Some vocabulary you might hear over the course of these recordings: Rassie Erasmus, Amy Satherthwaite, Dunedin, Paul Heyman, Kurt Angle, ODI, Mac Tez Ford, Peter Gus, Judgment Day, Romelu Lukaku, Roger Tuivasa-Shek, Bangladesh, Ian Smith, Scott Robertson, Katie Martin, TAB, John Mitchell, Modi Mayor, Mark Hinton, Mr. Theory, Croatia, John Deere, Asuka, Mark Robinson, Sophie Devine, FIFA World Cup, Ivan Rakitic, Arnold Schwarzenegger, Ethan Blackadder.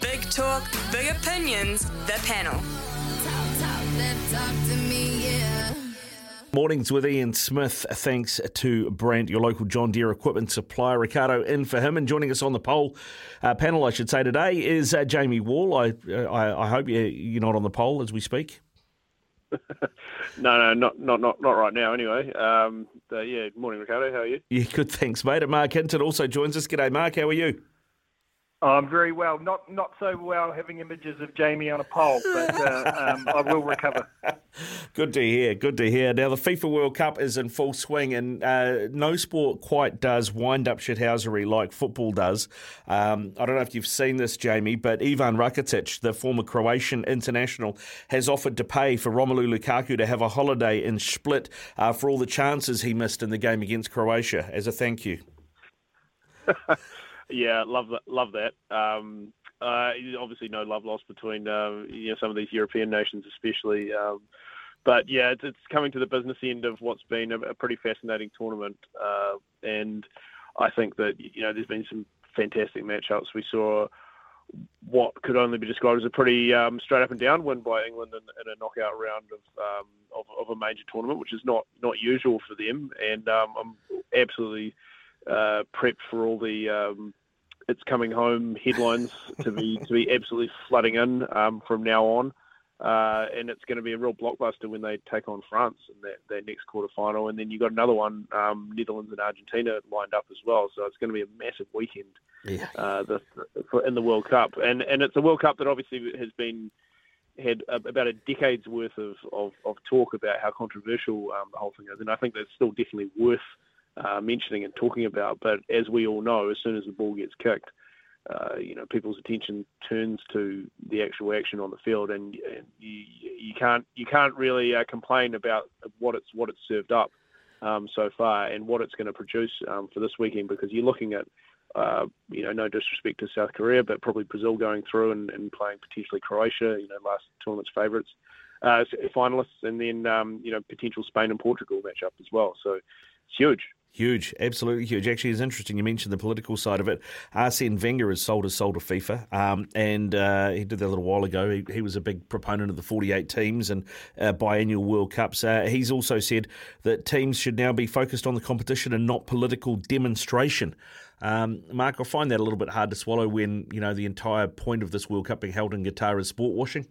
Big talk, big opinions, the panel. Talk to me, yeah. Mornings with Ian Smith. Thanks to Brandt, your local John Deere equipment supplier. Ricardo in for him, and joining us on the poll panel, I should say, today is Jamie Wall. I hope you're not on the poll as we speak. No, not right now. Anyway, morning, Ricardo. How are you? Yeah, good. Thanks, mate. And Mark Hinton also joins us. G'day, Mark. How are you? I'm very well. Not so well having images of Jamie on a pole, but I will recover. Good to hear. Good to hear. Now, the FIFA World Cup is in full swing, and no sport quite does wind-up shithousery like football does. I don't know if you've seen this, Jamie, but Ivan Rakitic, the former Croatian international, has offered to pay for Romelu Lukaku to have a holiday in Split for all the chances he missed in the game against Croatia as a thank you. Yeah, love that. Obviously, no love lost between some of these European nations, especially. But yeah, it's coming to the business end of what's been a pretty fascinating tournament, and I think that there's been some fantastic matchups. We saw what could only be described as a pretty straight up and down win by England in a knockout round of a major tournament, which is not usual for them, and I'm absolutely prepped for all the "It's Coming Home" headlines to be absolutely flooding in from now on, and it's going to be a real blockbuster when they take on France in their next quarterfinal, and then you've got another one, Netherlands and Argentina lined up as well. So it's going to be a massive weekend in the World Cup, and it's a World Cup that obviously has had about a decade's worth of talk about how controversial the whole thing is, and I think that's still definitely worth mentioning and talking about, but as we all know, as soon as the ball gets kicked, people's attention turns to the actual action on the field, and you can't really complain about what it's served up so far and what it's going to produce for this weekend, because you're looking at no disrespect to South Korea, but probably Brazil going through and playing potentially Croatia, last tournament's favourites, finalists, and then potential Spain and Portugal matchup as well. So it's huge. Huge, absolutely huge. Actually, it's interesting you mentioned the political side of it. Arsene Wenger has sold his soul to FIFA, and he did that a little while ago. He was a big proponent of the 48 teams and biannual World Cups. He's also said that teams should now be focused on the competition and not political demonstration. Mark, I find that a little bit hard to swallow when the entire point of this World Cup being held in Qatar is sport washing.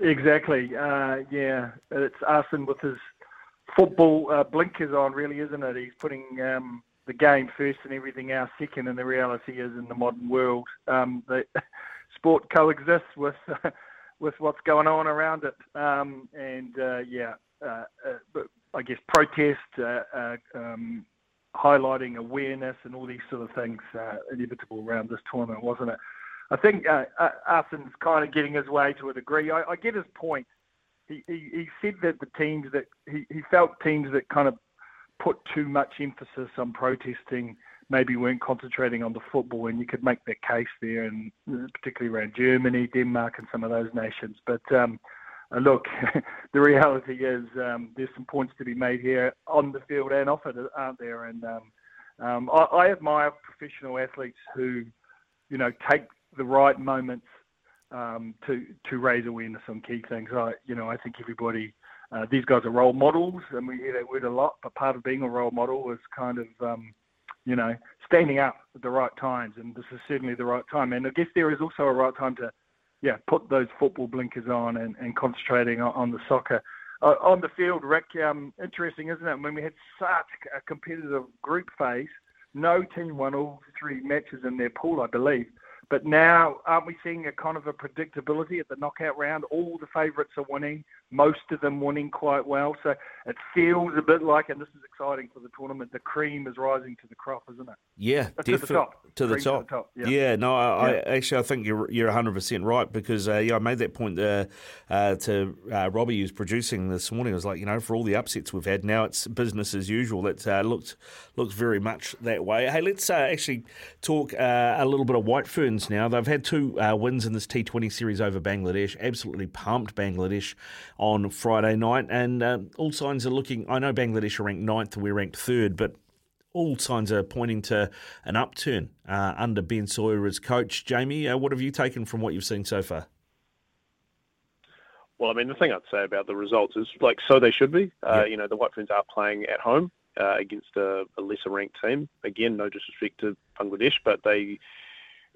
Exactly. It's Arsene with his football blinkers on, really, isn't it? He's putting the game first and everything else second, and the reality is, in the modern world, the sport coexists with what's going on around it. But I guess protest, highlighting awareness and all these sort of things, inevitable around this tournament, wasn't it? I think Arsene's kind of getting his way to a degree. I get his point. He said that the teams that he felt teams that kind of put too much emphasis on protesting maybe weren't concentrating on the football, and you could make that case there, and particularly around Germany, Denmark, and some of those nations. But look, the reality is there's some points to be made here on the field and off it, aren't there? And I admire professional athletes who, take the right moments to raise awareness on key things. I think everybody, these guys are role models, and we hear that word a lot, but part of being a role model is kind of, standing up at the right times, and this is certainly the right time. And I guess there is also a right time to, put those football blinkers on and concentrating on the soccer. On the field, Rick, interesting, isn't it? When we had such a competitive group phase, no team won all three matches in their pool, I believe. But now, aren't we seeing a kind of a predictability at the knockout round? All the favourites are winning, most of them winning quite well. So it feels a bit like, and this is exciting for the tournament, the cream is rising to the crop, isn't it? Yeah, definitely. To the top. I think you're 100% right, because I made that point to Robbie, who's producing this morning. I was like, for all the upsets we've had, now it's business as usual. It looks very much that way. Hey, let's actually talk a little bit of White Ferns now. They've had two wins in this T20 series over Bangladesh. Absolutely pumped Bangladesh on Friday night. And all signs are looking... I know Bangladesh are ranked 9th and we're ranked 3rd, but all signs are pointing to an upturn under Ben Sawyer as coach. Jamie, what have you taken from what you've seen so far? Well, the thing I'd say about the results is, so they should be. Yeah. The White Ferns are playing at home against a lesser-ranked team. Again, no disrespect to Bangladesh, but they...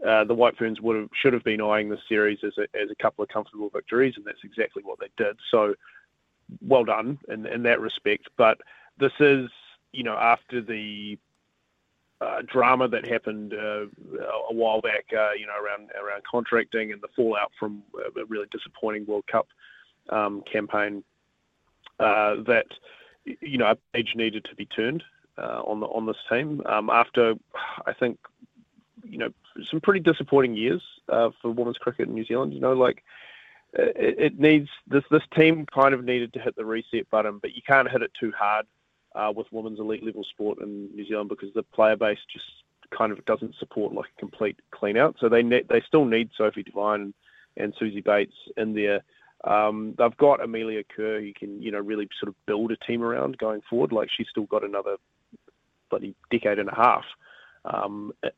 the White Ferns should have been eyeing this series as a couple of comfortable victories, and that's exactly what they did. So, well done in that respect. But this is, after the drama that happened a while back, around contracting and the fallout from a really disappointing World Cup campaign, that a page needed to be turned on this team after, I think, some pretty disappointing years for women's cricket in New Zealand. It needs this team kind of needed to hit the reset button, but you can't hit it too hard with women's elite level sport in New Zealand, because the player base just kind of doesn't support a complete clean out. So they still need Sophie Devine and Susie Bates in there. They've got Amelia Kerr, who can really sort of build a team around going forward. She's still got another bloody decade and a half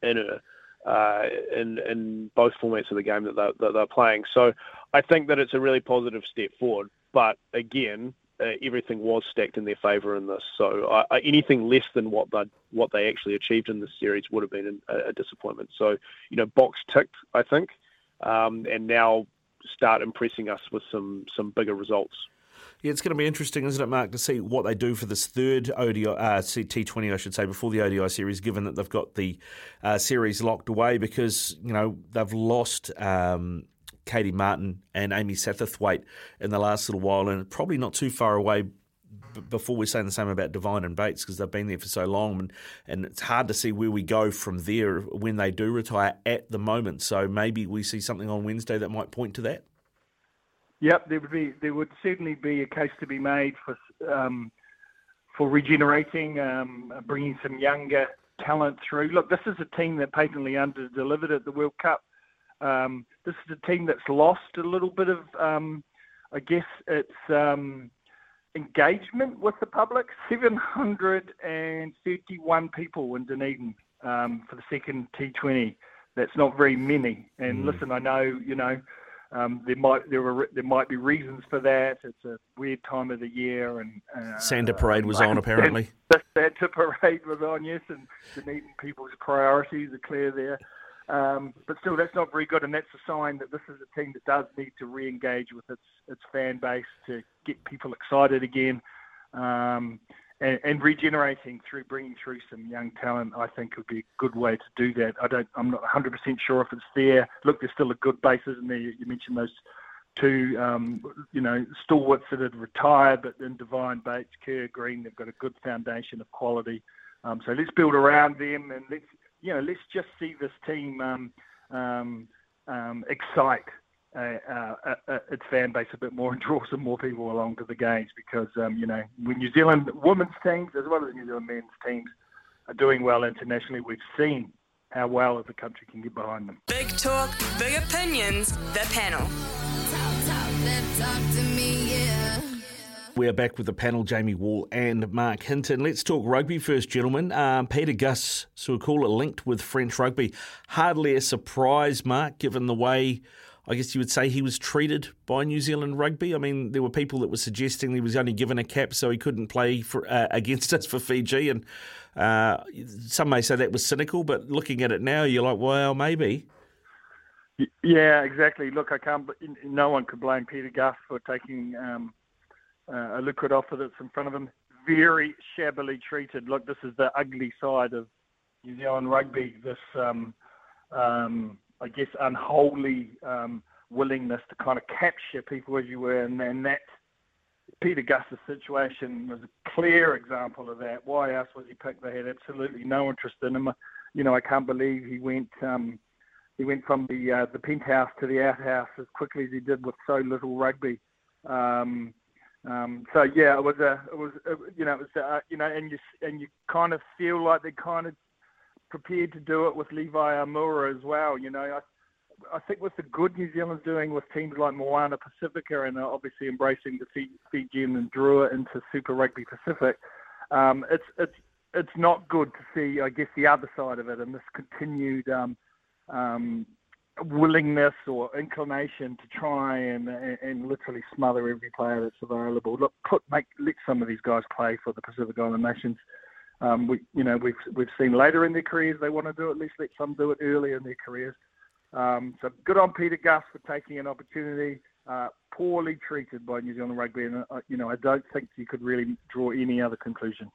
in her. In both formats of the game that they're playing. So I think that it's a really positive step forward. But again, everything was stacked in their favour in this. So anything less than what they actually achieved in this series would have been a disappointment. So, box ticked, I think, and now start impressing us with some bigger results. Yeah, it's going to be interesting, isn't it, Mark, to see what they do for this third ODI, T20, I should say, before the ODI series, given that they've got the series locked away, because, they've lost Katie Martin and Amy Satherthwaite in the last little while, and probably not too far away before we're saying the same about Devine and Bates, because they've been there for so long, and it's hard to see where we go from there when they do retire at the moment. So maybe we see something on Wednesday that might point to that. Yep, there would certainly be a case to be made for regenerating, bringing some younger talent through. Look, this is a team that patently under-delivered at the World Cup. This is a team that's lost a little bit of, engagement with the public. 731 people in Dunedin for the second T20. That's not very many. And listen, I know, there might be reasons for that. It's a weird time of the year, and Santa Parade was on apparently. The Santa Parade was on, yes, and Dunedin people's priorities are clear there. But still, that's not very good, and that's a sign that this is a team that does need to re-engage with its fan base to get people excited again. And regenerating through bringing through some young talent, I think, would be a good way to do that. I'm not 100% sure if it's there. Look, there's still a good base, isn't there? You mentioned those two, stalwarts that had retired, but then Devine, Bates, Kerr, Green, they've got a good foundation of quality. So let's build around them, and let's just see this team excite its fan base a bit more and draw some more people along to the games, because when New Zealand women's teams as well as New Zealand men's teams are doing well internationally, we've seen how well the country can get behind them. Big talk, big opinions, the panel. Talk to me, yeah. We are back with the panel, Jamie Wall and Mark Hinton. Let's talk rugby first, gentlemen. Peter Gus, Suakula, linked with French rugby. Hardly a surprise, Mark, given the way I guess you would say he was treated by New Zealand rugby. There were people that were suggesting he was only given a cap so he couldn't play against us for Fiji, and some may say that was cynical, but looking at it now, you're like, well, maybe. Yeah, exactly. Look, no one could blame Peter Gus for taking a lucrative offer that's in front of him. Very shabbily treated. Look, this is the ugly side of New Zealand rugby, this I guess, unholy willingness to kind of capture people as you were. And then that Peter Gus's situation was a clear example of that. Why else was he picked? They had absolutely no interest in him. You know, I can't believe he went from the penthouse to the outhouse as quickly as he did with so little rugby. So yeah, it was, and you kind of feel like they're kind of prepared to do it with Levi Amura as well. You know, I think with the good New Zealand's doing with teams like Moana Pacifica and obviously embracing the Fijian and Drua into Super Rugby Pacific, it's not good to see, I guess, the other side of it and this continued willingness or inclination to try and literally smother every player that's available. Look, let some of these guys play for the Pacific Island Nations. We've seen later in their careers they want to do it. At least let some do it earlier in their careers. So good on Peter Gus for taking an opportunity. Poorly treated by New Zealand rugby, and I don't think you could really draw any other conclusion.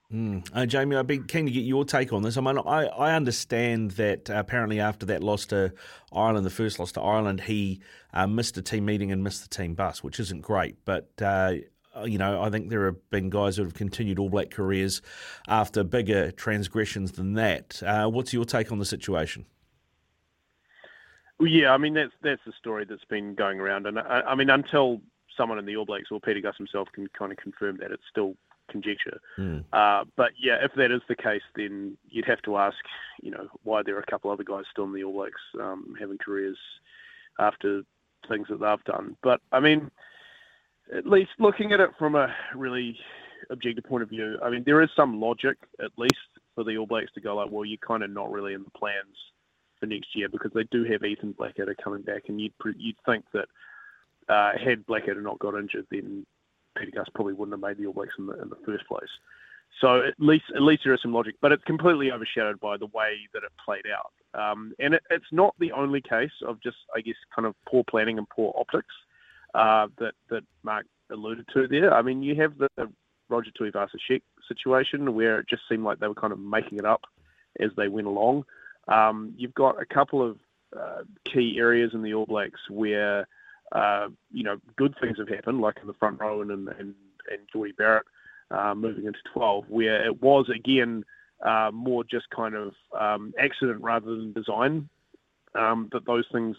Jamie, I'd be keen to get your take on this. I mean, I understand that apparently after that loss to Ireland, the first loss to Ireland, he missed a team meeting and missed the team bus, which isn't great, but I think there have been guys who have continued All Black careers after bigger transgressions than that. What's your take on the situation? Well, yeah, I mean, that's the story that's been going around. And, I mean, until someone in the All Blacks or Peter Gus himself can kind of confirm that, it's still conjecture. Mm. But, yeah, if that is the case, then you'd have to ask, why there are a couple other guys still in the All Blacks having careers after things that they've done. But, I mean, at least looking at it from a really objective point of view, I mean, there is some logic, at least, for the All Blacks to go like, well, you're kind of not really in the plans for next year, because they do have Ethan Blackadder coming back, and you'd think that had Blackadder not got injured, then Peter Gus probably wouldn't have made the All Blacks in the first place. So at least there is some logic, but it's completely overshadowed by the way that it played out. And it's not the only case of just, I guess, kind of poor planning and poor optics that Mark alluded to there. I mean, you have the Roger Tuivasa-Shek situation where it just seemed like they were kind of making it up as they went along. You've got a couple of key areas in the All Blacks where, good things have happened, like in the front row and Jordie Barrett moving into 12, where it was, again, more just kind of accident rather than design that those things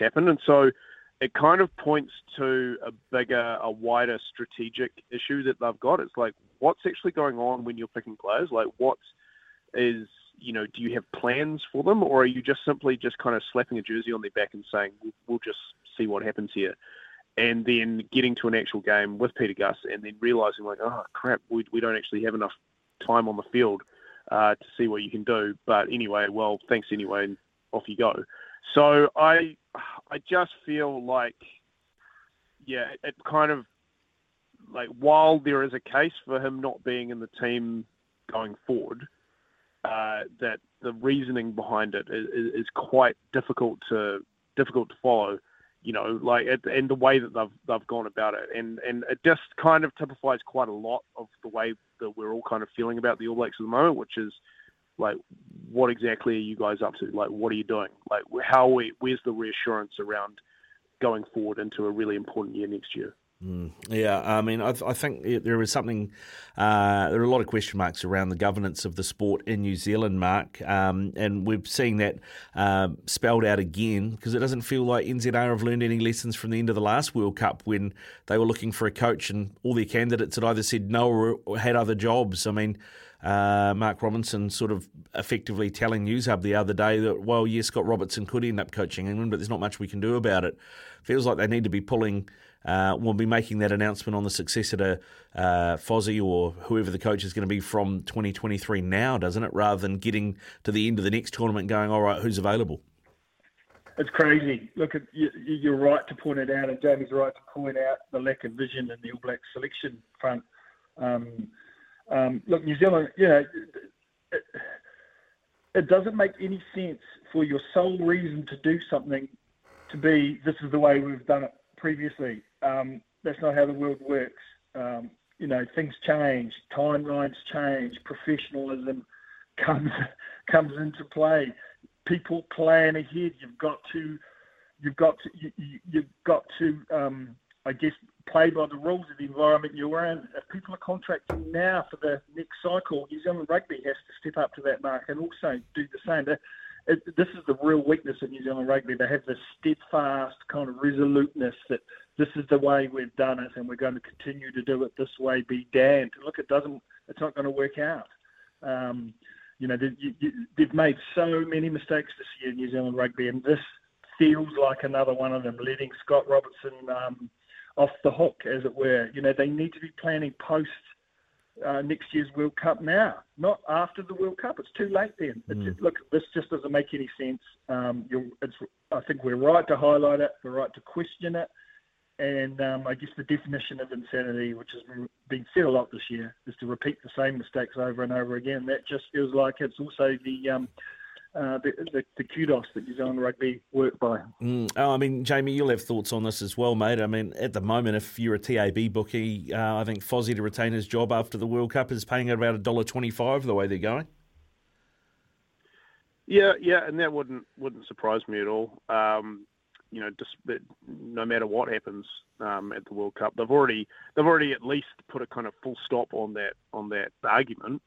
happen. And so it kind of points to a wider strategic issue that they've got. It's like, what's actually going on when you're picking players? Like, what is... do you have plans for them, or are you just simply just kind of slapping a jersey on their back and saying, we'll just see what happens here? And then getting to an actual game with Peter Gus and then realising, like, oh, crap, we don't actually have enough time on the field to see what you can do. But anyway, well, thanks anyway, and off you go. So I just feel like, yeah, it kind of, like, while there is a case for him not being in the team going forward, that the reasoning behind it is quite difficult to follow, and the way that they've gone about it, and it just kind of typifies quite a lot of the way that we're all kind of feeling about the All Blacks at the moment, which is like, what exactly are you guys up to? Like, what are you doing? Like, where's the reassurance around going forward into a really important year next year? Yeah, I mean, I think there is something. There are a lot of question marks around the governance of the sport in New Zealand, Mark, and we're seeing that spelled out again, because it doesn't feel like NZR have learned any lessons from the end of the last World Cup, when they were looking for a coach and all their candidates had either said no or had other jobs. I mean, Mark Robinson sort of effectively telling News Hub the other day that, well, yes, Scott Robertson could end up coaching England, but there's not much we can do about it. Feels like they need to be making that announcement on the successor to Fozzie or whoever the coach is going to be from 2023 now, doesn't it? Rather than getting to the end of the next tournament going, all right, who's available? It's crazy. Look, you're right to point it out, and Jamie's right to point out the lack of vision in the All Black selection front. Look, New Zealand, it doesn't make any sense for your sole reason to do something to be, this is the way we've done it previously. That's not how the world works. Things change, timelines change, professionalism comes into play. people plan ahead. You've got to I guess, play by the rules of the environment you're in. If people are contracting now for the next cycle, New Zealand Rugby has to step up to that mark and also do the same. This is the real weakness of New Zealand Rugby. They have this steadfast kind of resoluteness that this is the way we've done it and we're going to continue to do it this way, be damned. Look, it's not going to work out. They've made so many mistakes this year in New Zealand Rugby, and this feels like another one of them, letting Scott Robertson off the hook, as it were. They need to be planning post next year's World Cup now, not after the World Cup. It's too late then. Look, this just doesn't make any sense. I think we're right to highlight it. We're right to question it. And I guess the definition of insanity, which has been said a lot this year, is to repeat the same mistakes over and over again. That just feels like it's also the kudos that New Zealand Rugby work by. Jamie, you'll have thoughts on this as well, mate. I mean, at the moment, if you're a TAB bookie, I think Fozzie to retain his job after the World Cup is paying about $1.25 the way they're going. Yeah, and that wouldn't surprise me at all. No matter what happens at the World Cup, they've already at least put a kind of full stop on that argument.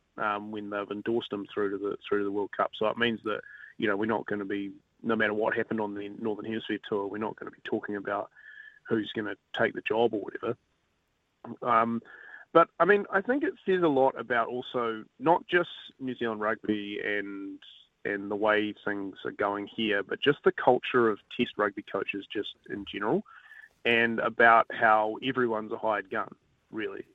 When they've endorsed him through to the World Cup. So it means that, we're not going to be, no matter what happened on the Northern Hemisphere tour, we're not going to be talking about who's going to take the job or whatever. But, I think it says a lot about also not just New Zealand Rugby and the way things are going here, but just the culture of Test rugby coaches just in general, and about how everyone's a hired gun, really.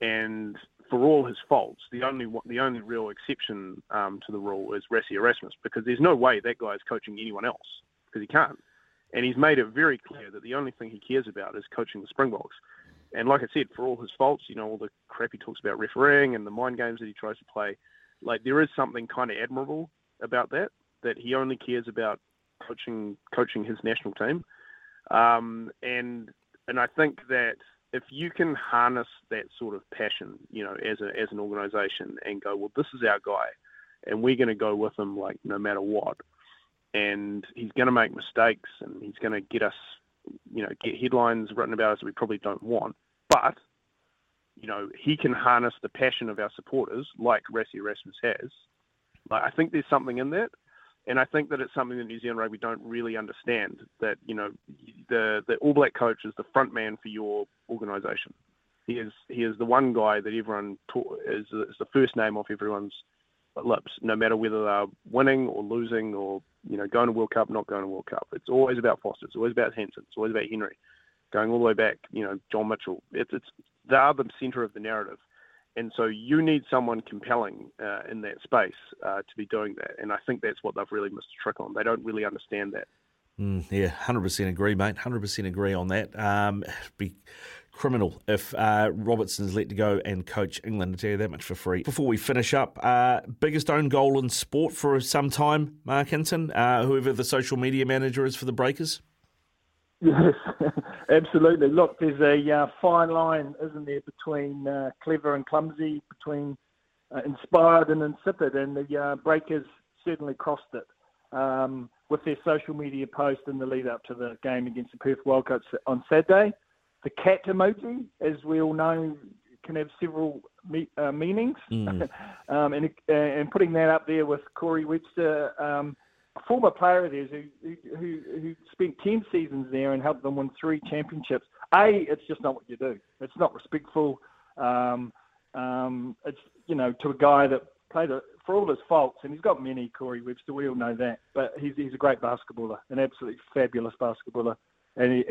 And for all his faults, the only real exception to the rule is Rassie Erasmus, because there's no way that guy is coaching anyone else, because he can't. And he's made it very clear that the only thing he cares about is coaching the Springboks. And like I said, for all his faults, all the crap he talks about refereeing and the mind games that he tries to play, like, there is something kind of admirable about that he only cares about coaching his national team. And I think that if you can harness that sort of passion, as an organisation, and go, well, this is our guy, and we're going to go with him, like, no matter what, and he's going to make mistakes, and he's going to get us, get headlines written about us that we probably don't want, but, he can harness the passion of our supporters, like Rassie Erasmus has. Like, I think there's something in that. And I think that it's something that New Zealand Rugby don't really understand, that, the All Black coach is the front man for your organisation. He is the one guy that everyone is the first name off everyone's lips, no matter whether they're winning or losing or, going to World Cup, not going to World Cup. It's always about Foster. It's always about Hanson. It's always about Henry. Going all the way back, John Mitchell. They are the centre of the narrative. And so you need someone compelling in that space to be doing that. And I think that's what they've really missed a trick on. They don't really understand that. Yeah, 100% agree, mate. 100% agree on that. It'd be criminal if Robertson's let to go and coach England. I'll tell you that much for free. Before we finish up, biggest own goal in sport for some time, Mark Hinton, whoever the social media manager is for the Breakers? Yes, absolutely. Look, there's a fine line, isn't there, between clever and clumsy, between inspired and insipid, and the Breakers certainly crossed it with their social media post in the lead-up to the game against the Perth Wildcats on Saturday. The cat emoji, as we all know, can have several meanings, and putting that up there with Corey Webster, a former player of theirs who spent 10 seasons there and helped them win 3 championships. It's just not what you do. It's not respectful. It's, to a guy that played it for all his faults, and he's got many, Corey Webster, we all know that, but he's a great basketballer, an absolutely fabulous basketballer, and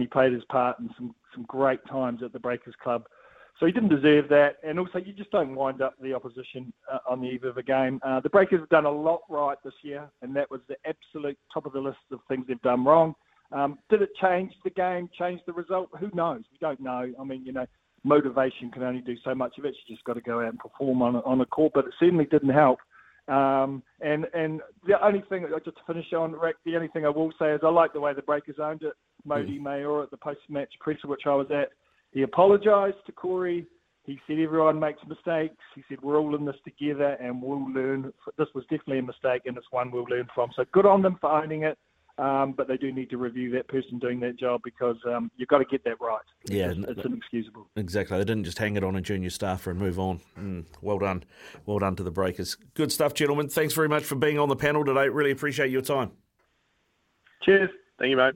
he played his part in some great times at the Breakers Club. So he didn't deserve that, and also you just don't wind up the opposition on the eve of a game. The Breakers have done a lot right this year, and that was the absolute top of the list of things they've done wrong. Did it change the game, change the result? Who knows? We don't know. Motivation can only do so much of it. You just got to go out and perform on a court, but it certainly didn't help. And the only thing, just to finish on, Rick, the only thing I will say is I like the way the Breakers owned it. Modi Mayor at the post-match presser, which I was at, he apologised to Corey. He said, everyone makes mistakes. He said, we're all in this together and we'll learn. This was definitely a mistake and it's one we'll learn from. So good on them for owning it. But they do need to review that person doing that job because you've got to get that right. Yeah, it's inexcusable. Exactly. They didn't just hang it on a junior staffer and move on. Well done. Well done to the Breakers. Good stuff, gentlemen. Thanks very much for being on the panel today. Really appreciate your time. Cheers. Thank you, mate.